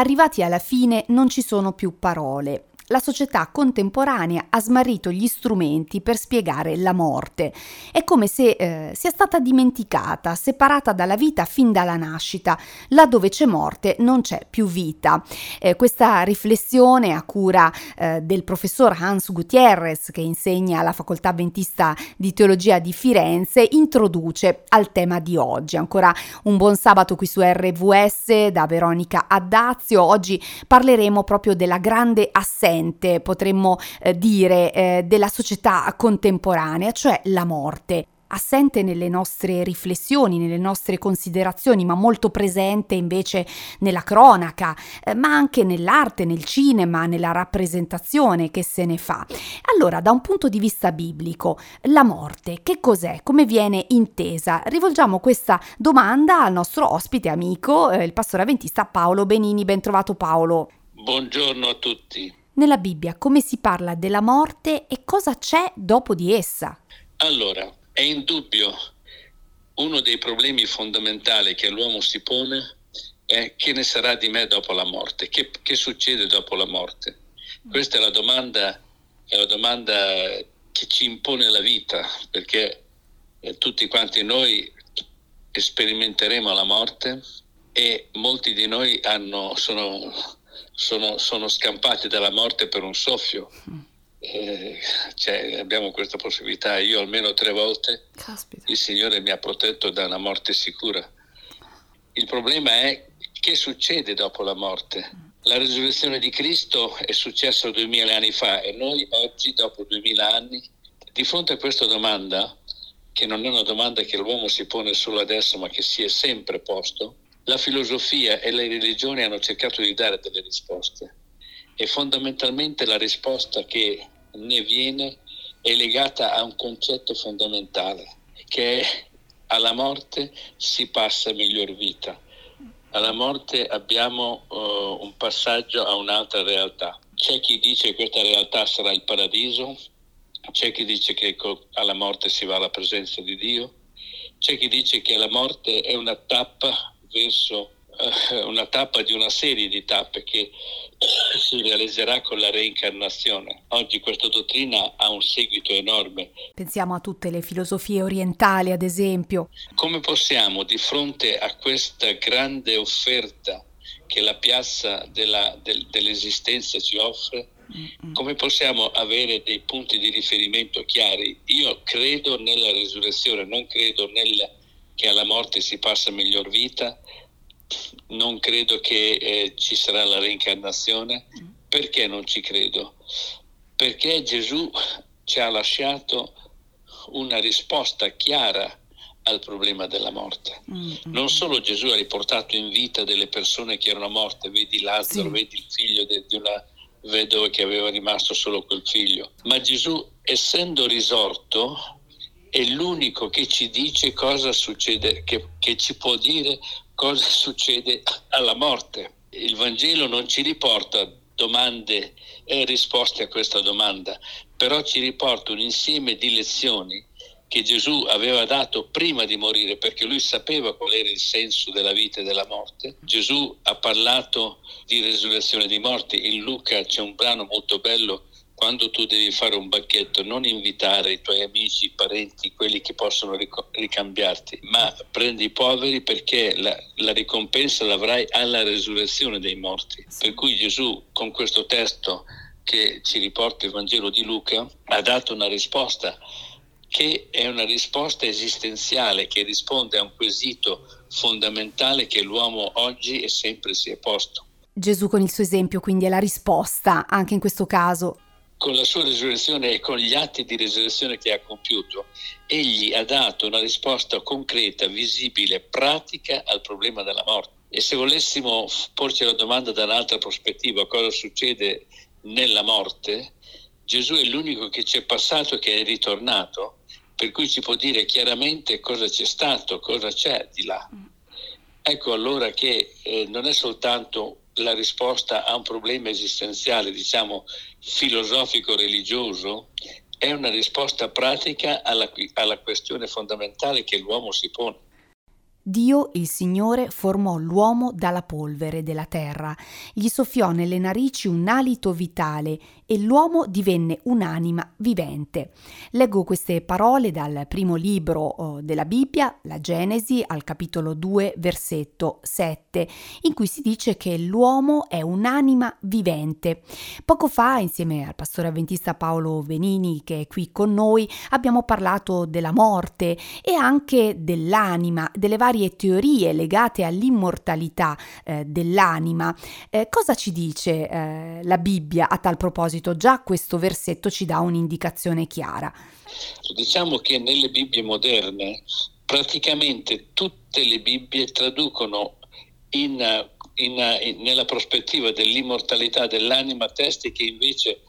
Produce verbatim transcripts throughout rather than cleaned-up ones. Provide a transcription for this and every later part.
Arrivati alla fine non ci sono più parole. La società contemporanea ha smarrito gli strumenti per spiegare la morte. È come se eh, sia stata dimenticata, separata dalla vita fin dalla nascita. Là dove c'è morte non c'è più vita. Eh, questa riflessione a cura eh, del professor Hans Gutierrez, che insegna alla Facoltà Ventista di Teologia di Firenze, introduce al tema di oggi. Ancora un buon sabato qui su R V S da Veronica Addazio. Oggi parleremo proprio della grande assenza, potremmo eh, dire, eh, della società contemporanea, cioè la morte. Assente nelle nostre riflessioni, nelle nostre considerazioni, ma molto presente invece nella cronaca, eh, ma anche nell'arte, nel cinema, nella rappresentazione che se ne fa. Allora, da un punto di vista biblico, la morte che cos'è? Come viene intesa? Rivolgiamo questa domanda al nostro ospite amico, eh, il pastore avventista Paolo Benini. Bentrovato Paolo. Buongiorno a tutti. Nella Bibbia come si parla della morte e cosa c'è dopo di essa? Allora, è indubbio uno dei problemi fondamentali che l'uomo si pone è: che ne sarà di me dopo la morte? Che, che succede dopo la morte? Questa è la domanda, è la domanda che ci impone la vita, perché eh, tutti quanti noi sperimenteremo la morte e molti di noi hanno sono Sono, sono scampati dalla morte per un soffio. Eh, cioè, abbiamo questa possibilità. Io almeno tre volte. Caspita. Il Signore mi ha protetto da una morte sicura. Il problema è che succede dopo la morte. La resurrezione di Cristo è successa duemila anni fa e noi oggi, dopo duemila anni, di fronte a questa domanda, che non è una domanda che l'uomo si pone solo adesso, ma che si è sempre posto, la filosofia e le religioni hanno cercato di dare delle risposte e fondamentalmente la risposta che ne viene è legata a un concetto fondamentale, che è: alla morte si passa miglior vita. Alla morte abbiamo uh, un passaggio a un'altra realtà. C'è chi dice che questa realtà sarà il paradiso, c'è chi dice che co- alla morte si va alla presenza di Dio, c'è chi dice che la morte è una tappa verso una tappa di una serie di tappe che si realizzerà con la reincarnazione. Oggi questa dottrina ha un seguito enorme. Pensiamo a tutte le filosofie orientali, ad esempio. Come possiamo, di fronte a questa grande offerta che la piazza della, del, dell'esistenza ci offre, Mm-mm. come possiamo avere dei punti di riferimento chiari? Io credo nella resurrezione, non credo nella che alla morte si passa miglior vita, non credo che eh, ci sarà la reincarnazione. Perché non ci credo? Perché Gesù ci ha lasciato una risposta chiara al problema della morte. Mm-hmm. Non solo Gesù ha riportato in vita delle persone che erano morte, vedi Lazzaro, sì. Vedi il figlio de, di una vedova che aveva rimasto solo quel figlio, ma Gesù, essendo risorto, è l'unico che ci dice cosa succede, che, che ci può dire cosa succede alla morte. Il Vangelo non ci riporta domande e risposte a questa domanda, però ci riporta un insieme di lezioni che Gesù aveva dato prima di morire, perché lui sapeva qual era il senso della vita e della morte. Gesù ha parlato di resurrezione di morti. In Luca c'è un brano molto bello: quando tu devi fare un banchetto, non invitare i tuoi amici, i parenti, quelli che possono ric- ricambiarti, ma prendi i poveri, perché la, la ricompensa l'avrai alla resurrezione dei morti. Per cui Gesù, con questo testo che ci riporta il Vangelo di Luca, ha dato una risposta che è una risposta esistenziale, che risponde a un quesito fondamentale che l'uomo oggi e sempre si è posto. Gesù con il suo esempio quindi è la risposta anche in questo caso. Con la sua resurrezione e con gli atti di resurrezione che ha compiuto, egli ha dato una risposta concreta, visibile, pratica al problema della morte. E se volessimo porci la domanda da un'altra prospettiva, cosa succede nella morte, Gesù è l'unico che c'è passato e che è ritornato, per cui ci può dire chiaramente cosa c'è stato, cosa c'è di là. Ecco allora che eh, non è soltanto la risposta a un problema esistenziale, diciamo filosofico-religioso, è una risposta pratica alla, alla questione fondamentale che l'uomo si pone. Dio, il Signore, formò l'uomo dalla polvere della terra, gli soffiò nelle narici un alito vitale e l'uomo divenne un'anima vivente. Leggo queste parole dal primo libro della Bibbia, la Genesi, al capitolo due, versetto sette, in cui si dice che l'uomo è un'anima vivente. Poco fa, insieme al pastore avventista Paolo Benini, che è qui con noi, abbiamo parlato della morte e anche dell'anima, delle varie teorie legate all'immortalità eh, dell'anima. Eh, cosa ci dice eh, la Bibbia a tal proposito? Già questo versetto ci dà un'indicazione chiara. Diciamo che nelle Bibbie moderne praticamente tutte le Bibbie traducono in, in, in, nella prospettiva dell'immortalità dell'anima testi che invece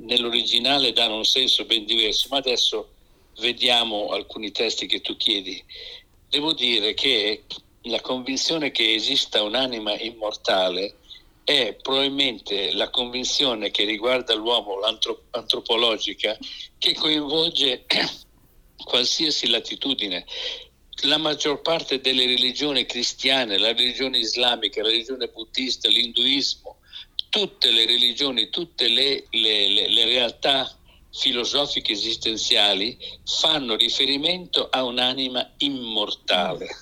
nell'originale danno un senso ben diverso, ma adesso vediamo alcuni testi che tu chiedi. Devo dire che la convinzione che esista un'anima immortale è probabilmente la convinzione che riguarda l'uomo, l'antropologica, che coinvolge qualsiasi latitudine. La maggior parte delle religioni cristiane, la religione islamica, la religione buddista, l'induismo, tutte le religioni, tutte le, le, le, le realtà filosofiche esistenziali fanno riferimento a un'anima immortale.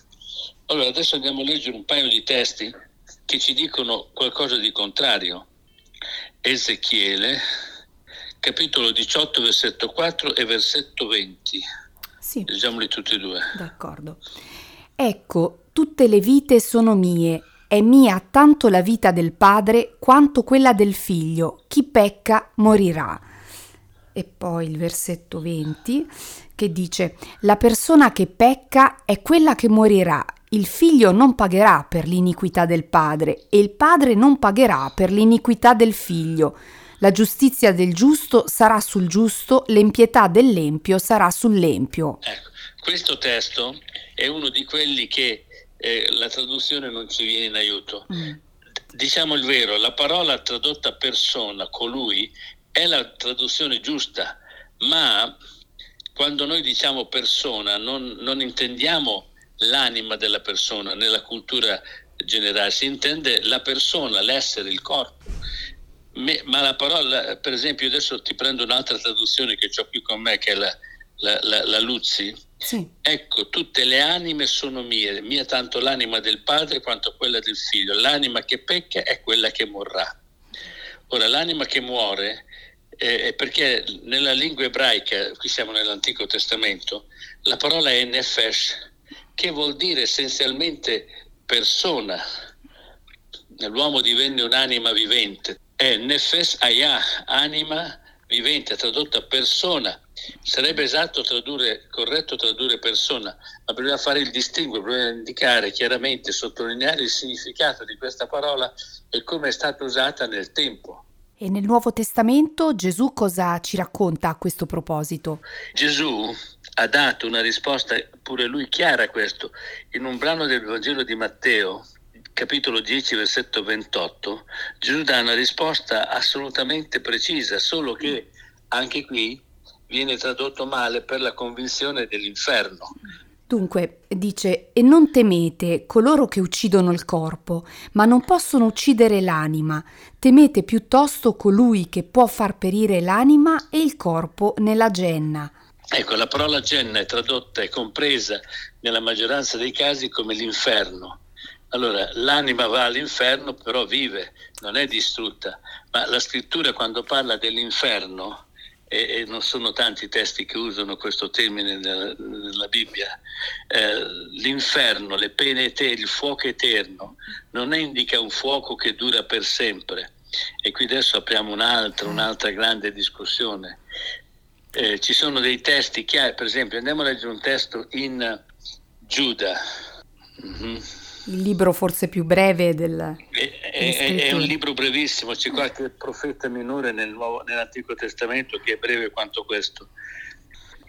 Allora adesso andiamo a leggere un paio di testi che ci dicono qualcosa di contrario. Ezechiele, capitolo diciotto, versetto quattro e versetto venti. Sì. Leggiamoli tutti e due. D'accordo. Ecco, tutte le vite sono mie. È mia tanto la vita del padre quanto quella del figlio. Chi pecca morirà. E poi il versetto venti che dice: la persona che pecca è quella che morirà, il figlio non pagherà per l'iniquità del padre e il padre non pagherà per l'iniquità del figlio. La giustizia del giusto sarà sul giusto, l'empietà dell'empio sarà sull'empio. Ecco, questo testo è uno di quelli che eh, la traduzione non ci viene in aiuto. Mm. Diciamo il vero, la parola tradotta persona, colui, è la traduzione giusta, ma quando noi diciamo persona non, non intendiamo l'anima della persona nella cultura generale, si intende la persona, l'essere, il corpo. Me, ma la parola, per esempio, adesso ti prendo un'altra traduzione che ho qui con me, che è la, la, la, la Luzzi. Sì. Ecco, tutte le anime sono mie, mia tanto l'anima del padre quanto quella del figlio. L'anima che pecca è quella che morrà. Ora, l'anima che muore, eh, perché nella lingua ebraica, qui siamo nell'Antico Testamento, la parola è nefesh, che vuol dire essenzialmente persona. L'uomo divenne un'anima vivente. È nefesh hayah, anima vivente, tradotta persona. Sarebbe esatto tradurre, corretto tradurre persona, ma bisogna fare il distinguo, bisogna indicare chiaramente, sottolineare il significato di questa parola e come è stata usata nel tempo. E nel Nuovo Testamento Gesù cosa ci racconta a questo proposito? Gesù ha dato una risposta pure lui chiara a questo. In un brano del Vangelo di Matteo, capitolo dieci, versetto ventotto, Gesù dà una risposta assolutamente precisa, solo che anche qui viene tradotto male per la convinzione dell'inferno. Dunque, dice: e non temete coloro che uccidono il corpo, ma non possono uccidere l'anima. Temete piuttosto colui che può far perire l'anima e il corpo nella genna. Ecco, la parola genna è tradotta e compresa nella maggioranza dei casi come l'inferno. Allora, l'anima va all'inferno, però vive, non è distrutta. Ma la scrittura, quando parla dell'inferno, e non sono tanti testi che usano questo termine nella, nella Bibbia, eh, l'inferno, le pene eterne, il fuoco eterno, non indica un fuoco che dura per sempre. E qui adesso apriamo un'altra, un'altra grande discussione. Eh, ci sono dei testi chiari, per esempio andiamo a leggere un testo in Giuda. Mm-hmm. Il libro forse più breve del... È, è, è un libro brevissimo, c'è qualche profeta minore nel nuovo, nell'Antico Testamento che è breve quanto questo.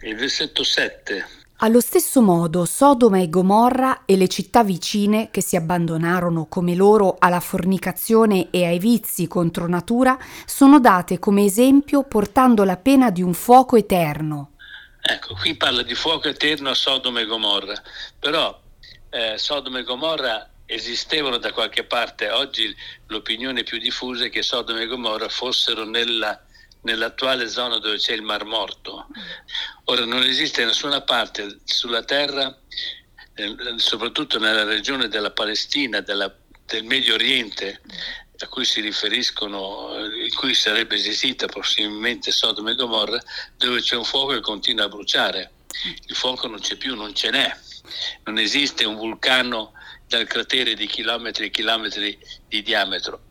Il versetto sette. Allo stesso modo Sodoma e Gomorra e le città vicine che si abbandonarono come loro alla fornicazione e ai vizi contro natura sono date come esempio portando la pena di un fuoco eterno. Ecco, qui parla di fuoco eterno a Sodoma e Gomorra, però eh, Sodoma e Gomorra esistevano da qualche parte. Oggi l'opinione più diffusa è che Sodoma e Gomorra fossero nella, nell'attuale zona dove c'è il Mar Morto. Ora, non esiste in nessuna parte sulla terra, eh, soprattutto nella regione della Palestina, della, del Medio Oriente, a cui si riferiscono, in cui sarebbe esistita prossimemente Sodoma e Gomorra, dove c'è un fuoco che continua a bruciare. Il fuoco non c'è più, non ce n'è. Non esiste un vulcano dal cratere di chilometri e chilometri di diametro.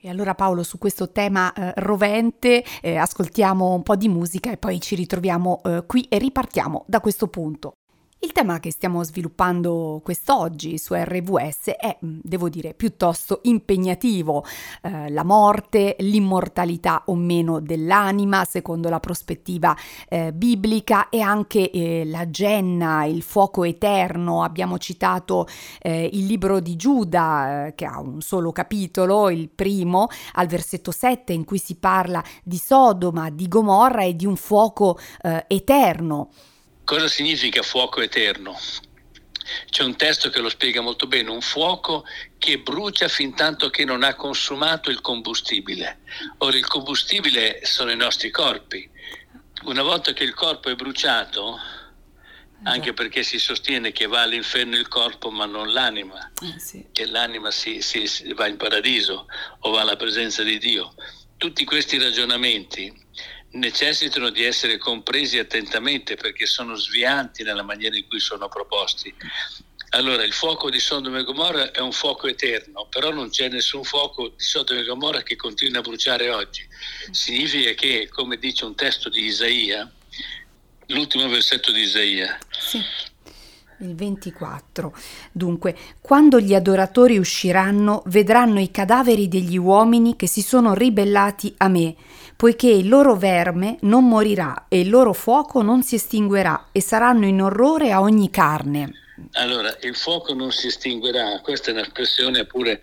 E allora, Paolo, su questo tema eh, rovente eh, ascoltiamo un po' di musica e poi ci ritroviamo eh, qui e ripartiamo da questo punto. Il tema che stiamo sviluppando quest'oggi su R V S è, devo dire, piuttosto impegnativo. Eh, la morte, l'immortalità o meno dell'anima, secondo la prospettiva eh, biblica, e anche eh, la genna, il fuoco eterno. Abbiamo citato eh, il libro di Giuda, eh, che ha un solo capitolo, il primo, al versetto sette, in cui si parla di Sodoma, di Gomorra e di un fuoco eh, eterno. Cosa significa fuoco eterno? C'è un testo che lo spiega molto bene: un fuoco che brucia fin tanto che non ha consumato il combustibile. Ora, il combustibile sono i nostri corpi. Una volta che il corpo è bruciato, anche perché si sostiene che va all'inferno il corpo ma non l'anima, eh sì. che l'anima si, si, si va in paradiso o va alla presenza di Dio. Tutti questi ragionamenti necessitano di essere compresi attentamente, perché sono svianti nella maniera in cui sono proposti. Allora, il fuoco di Sodoma e Gomorra è un fuoco eterno, però non c'è nessun fuoco di Sodoma e Gomorra che continua a bruciare oggi. Significa che, come dice un testo di Isaia, l'ultimo versetto di Isaia, sì, il ventiquattro, dunque: quando gli adoratori usciranno, vedranno i cadaveri degli uomini che si sono ribellati a me, poiché il loro verme non morirà e il loro fuoco non si estinguerà, e saranno in orrore a ogni carne. Allora, il fuoco non si estinguerà, questa è un'espressione pure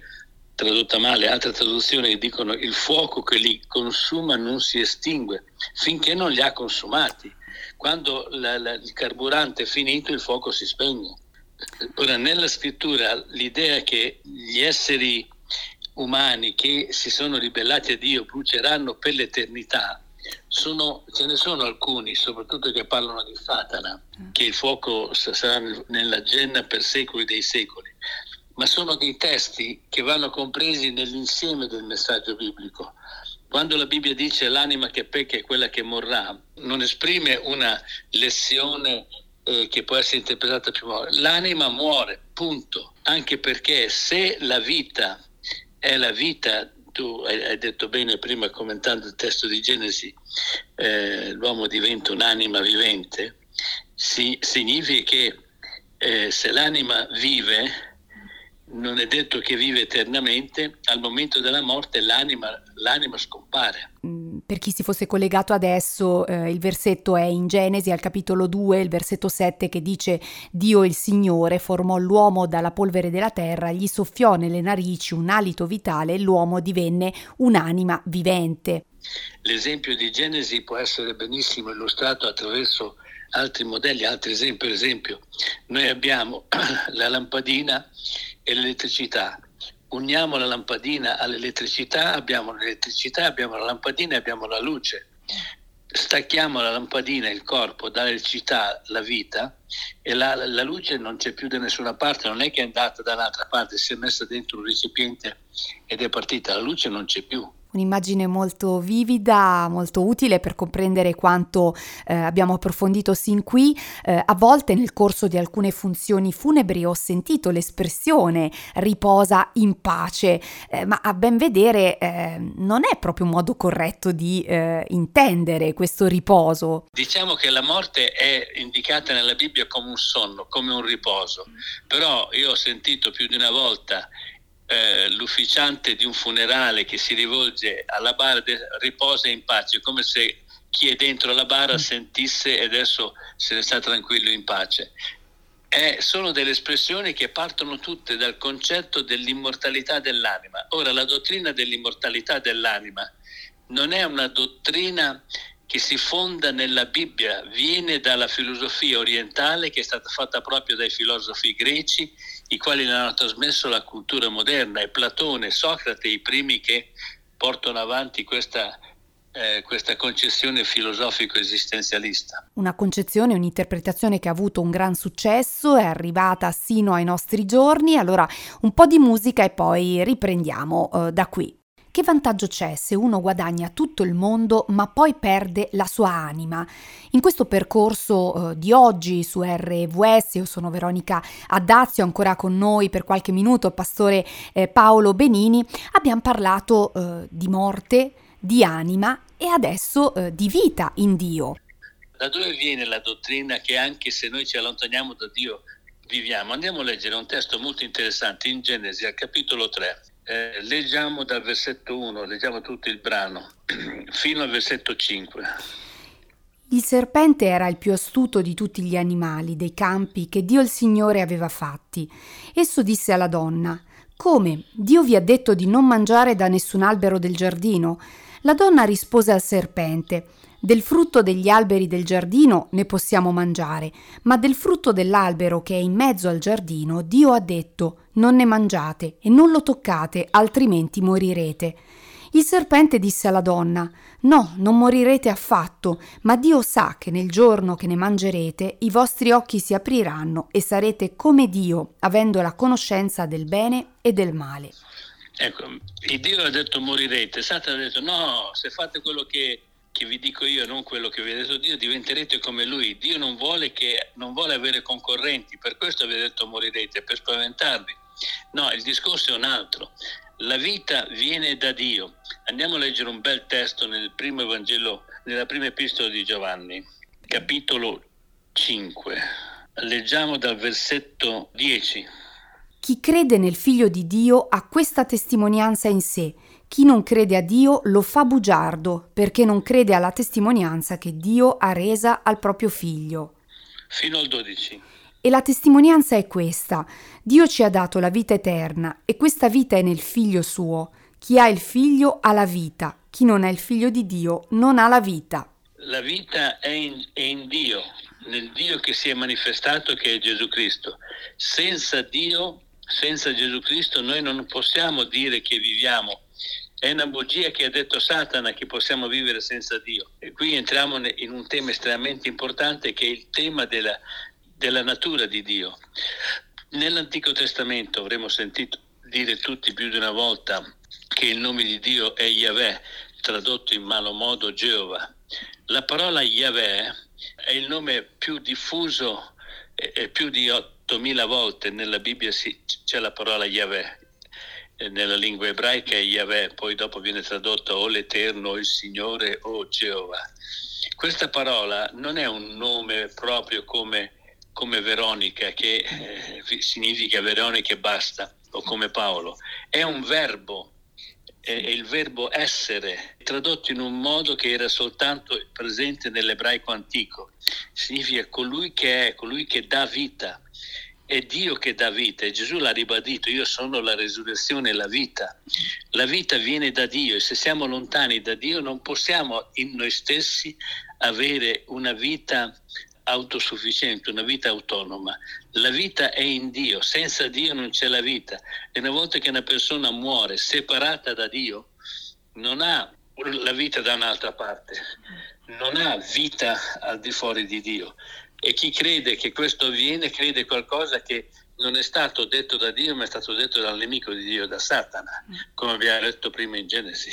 tradotta male. Altre traduzioni dicono: il fuoco che li consuma non si estingue, finché non li ha consumati. Quando la, la, il carburante è finito, il fuoco si spegne. Ora, nella scrittura l'idea che gli esseri umani che si sono ribellati a Dio bruceranno per l'eternità, sono, ce ne sono alcuni, soprattutto che parlano di Satana, che il fuoco sarà nella genna per secoli dei secoli, ma sono dei testi che vanno compresi nell'insieme del messaggio biblico. Quando la Bibbia dice l'anima che pecca è quella che morrà, non esprime una lessione eh, che può essere interpretata più male. L'anima muore, punto. Anche perché se la vita è la vita, tu hai detto bene prima commentando il testo di Genesi, eh, l'uomo diventa un'anima vivente, si, significa che eh, se l'anima vive, non è detto che vive eternamente, al momento della morte l'anima, l'anima scompare. Per chi si fosse collegato adesso, eh, il versetto è in Genesi al capitolo due, il versetto sette, che dice: Dio il Signore formò l'uomo dalla polvere della terra, gli soffiò nelle narici un alito vitale e l'uomo divenne un'anima vivente. L'esempio di Genesi può essere benissimo illustrato attraverso altri modelli, altri esempi. Per esempio, noi abbiamo la lampadina e l'elettricità. Uniamo la lampadina all'elettricità, abbiamo l'elettricità, abbiamo la lampadina e abbiamo la luce. Stacchiamo la lampadina, il corpo, dall'elettricità, la vita, e la, la luce non c'è più da nessuna parte, non è che è andata da un'altra parte, si è messa dentro un recipiente ed è partita, la luce non c'è più. Un'immagine molto vivida, molto utile per comprendere quanto eh, abbiamo approfondito sin qui. Eh, a volte nel corso di alcune funzioni funebri ho sentito l'espressione riposa in pace, eh, ma a ben vedere eh, non è proprio un modo corretto di eh, intendere questo riposo. Diciamo che la morte è indicata nella Bibbia come un sonno, come un riposo, però io ho sentito più di una volta l'ufficiante di un funerale che si rivolge alla bara: riposa in pace, come se chi è dentro la bara sentisse e adesso se ne sta tranquillo in pace. Eh, sono delle espressioni che partono tutte dal concetto dell'immortalità dell'anima. Ora, la dottrina dell'immortalità dell'anima non è una dottrina che si fonda nella Bibbia, viene dalla filosofia orientale, che è stata fatta proprio dai filosofi greci i quali ne hanno trasmesso la cultura moderna, e Platone e Socrate i primi che portano avanti questa Eh, questa concezione filosofico-esistenzialista. Una concezione, un'interpretazione che ha avuto un gran successo, è arrivata sino ai nostri giorni. Allora un po' di musica e poi riprendiamo eh, da qui. Che vantaggio c'è se uno guadagna tutto il mondo ma poi perde la sua anima? In questo percorso eh, di oggi su erre vu esse, io sono Veronica Addazio, ancora con noi per qualche minuto il pastore eh, Paolo Benini, abbiamo parlato eh, di morte, di anima e adesso eh, di vita in Dio. Da dove viene la dottrina che anche se noi ci allontaniamo da Dio viviamo? Andiamo a leggere un testo molto interessante in Genesi, al capitolo tre. Eh, leggiamo dal versetto uno, leggiamo tutto il brano, fino al versetto cinque. Il serpente era il più astuto di tutti gli animali dei campi che Dio il Signore aveva fatti. Esso disse alla donna: «Come? Dio vi ha detto di non mangiare da nessun albero del giardino?» La donna rispose al serpente: «Del frutto degli alberi del giardino ne possiamo mangiare, ma del frutto dell'albero che è in mezzo al giardino Dio ha detto: non ne mangiate e non lo toccate, altrimenti morirete». Il serpente disse alla donna: «No, non morirete affatto, ma Dio sa che nel giorno che ne mangerete i vostri occhi si apriranno e sarete come Dio, avendo la conoscenza del bene e del male». Ecco, il Dio ha detto morirete, Satana ha detto no, se fate quello che, che vi dico io, non quello che vi ha detto Dio, diventerete come lui. Dio non vuole, che, non vuole avere concorrenti, per questo vi ha detto morirete, per spaventarvi. No, il discorso è un altro, la vita viene da Dio. Andiamo a leggere un bel testo nel primo Evangelo, nella prima epistola di Giovanni, capitolo cinque, leggiamo dal versetto dieci. Chi crede nel Figlio di Dio ha questa testimonianza in sé. Chi non crede a Dio lo fa bugiardo, perché non crede alla testimonianza che Dio ha resa al proprio Figlio. Fino al dodici. E la testimonianza è questa: Dio ci ha dato la vita eterna e questa vita è nel Figlio suo. Chi ha il Figlio ha la vita, chi non ha il Figlio di Dio non ha la vita. La vita è in, è in Dio, nel Dio che si è manifestato, che è Gesù Cristo. Senza Dio, senza Gesù Cristo noi non possiamo dire che viviamo. È una bugia che ha detto Satana, che possiamo vivere senza Dio. E qui entriamo in un tema estremamente importante, che è il tema della, della natura di Dio. Nell'Antico Testamento avremo sentito dire tutti più di una volta che il nome di Dio è Yahweh, tradotto in malo modo Geova. La parola Yahweh è il nome più diffuso, e più di ottomila volte nella Bibbia c'è la parola Yahweh. Nella lingua ebraica è Yahweh, poi dopo viene tradotta o l'Eterno, o il Signore, o Geova. Questa parola non è un nome proprio come, come Veronica, che eh, significa Veronica e basta, o come Paolo. È un verbo, è il verbo essere, tradotto in un modo che era soltanto presente nell'ebraico antico. Significa colui che è, colui che dà vita. È Dio che dà vita, e Gesù l'ha ribadito: io sono la resurrezione e la vita. La vita viene da Dio, e se siamo lontani da Dio non possiamo in noi stessi avere una vita autosufficiente, una vita autonoma. La vita è in Dio, senza Dio non c'è la vita. E una volta che una persona muore separata da Dio, non ha la vita da un'altra parte, non ha vita al di fuori di Dio. E chi crede che questo avviene, crede qualcosa che non è stato detto da Dio, ma è stato detto dal nemico di Dio, da Satana, come abbiamo letto prima in Genesi.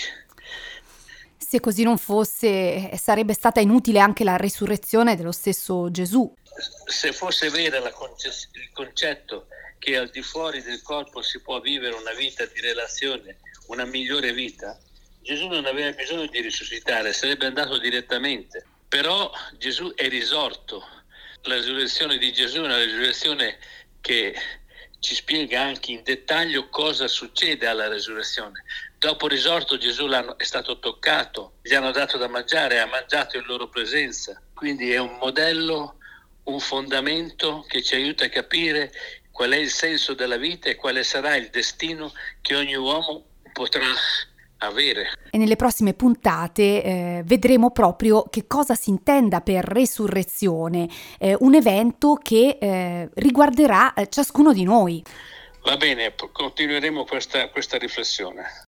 Se così non fosse, sarebbe stata inutile anche la risurrezione dello stesso Gesù. Se fosse vero la conce- il concetto che al di fuori del corpo si può vivere una vita di relazione, una migliore vita, Gesù non aveva bisogno di risuscitare, sarebbe andato direttamente. Però Gesù è risorto. La risurrezione di Gesù è una risurrezione che ci spiega anche in dettaglio cosa succede alla risurrezione. Dopo risorto Gesù è stato toccato, gli hanno dato da mangiare, ha mangiato in loro presenza. Quindi è un modello, un fondamento che ci aiuta a capire qual è il senso della vita e quale sarà il destino che ogni uomo potrà avere. E nelle prossime puntate eh, vedremo proprio che cosa si intenda per resurrezione, eh, un evento che eh, riguarderà ciascuno di noi. Va bene, continueremo questa, questa riflessione.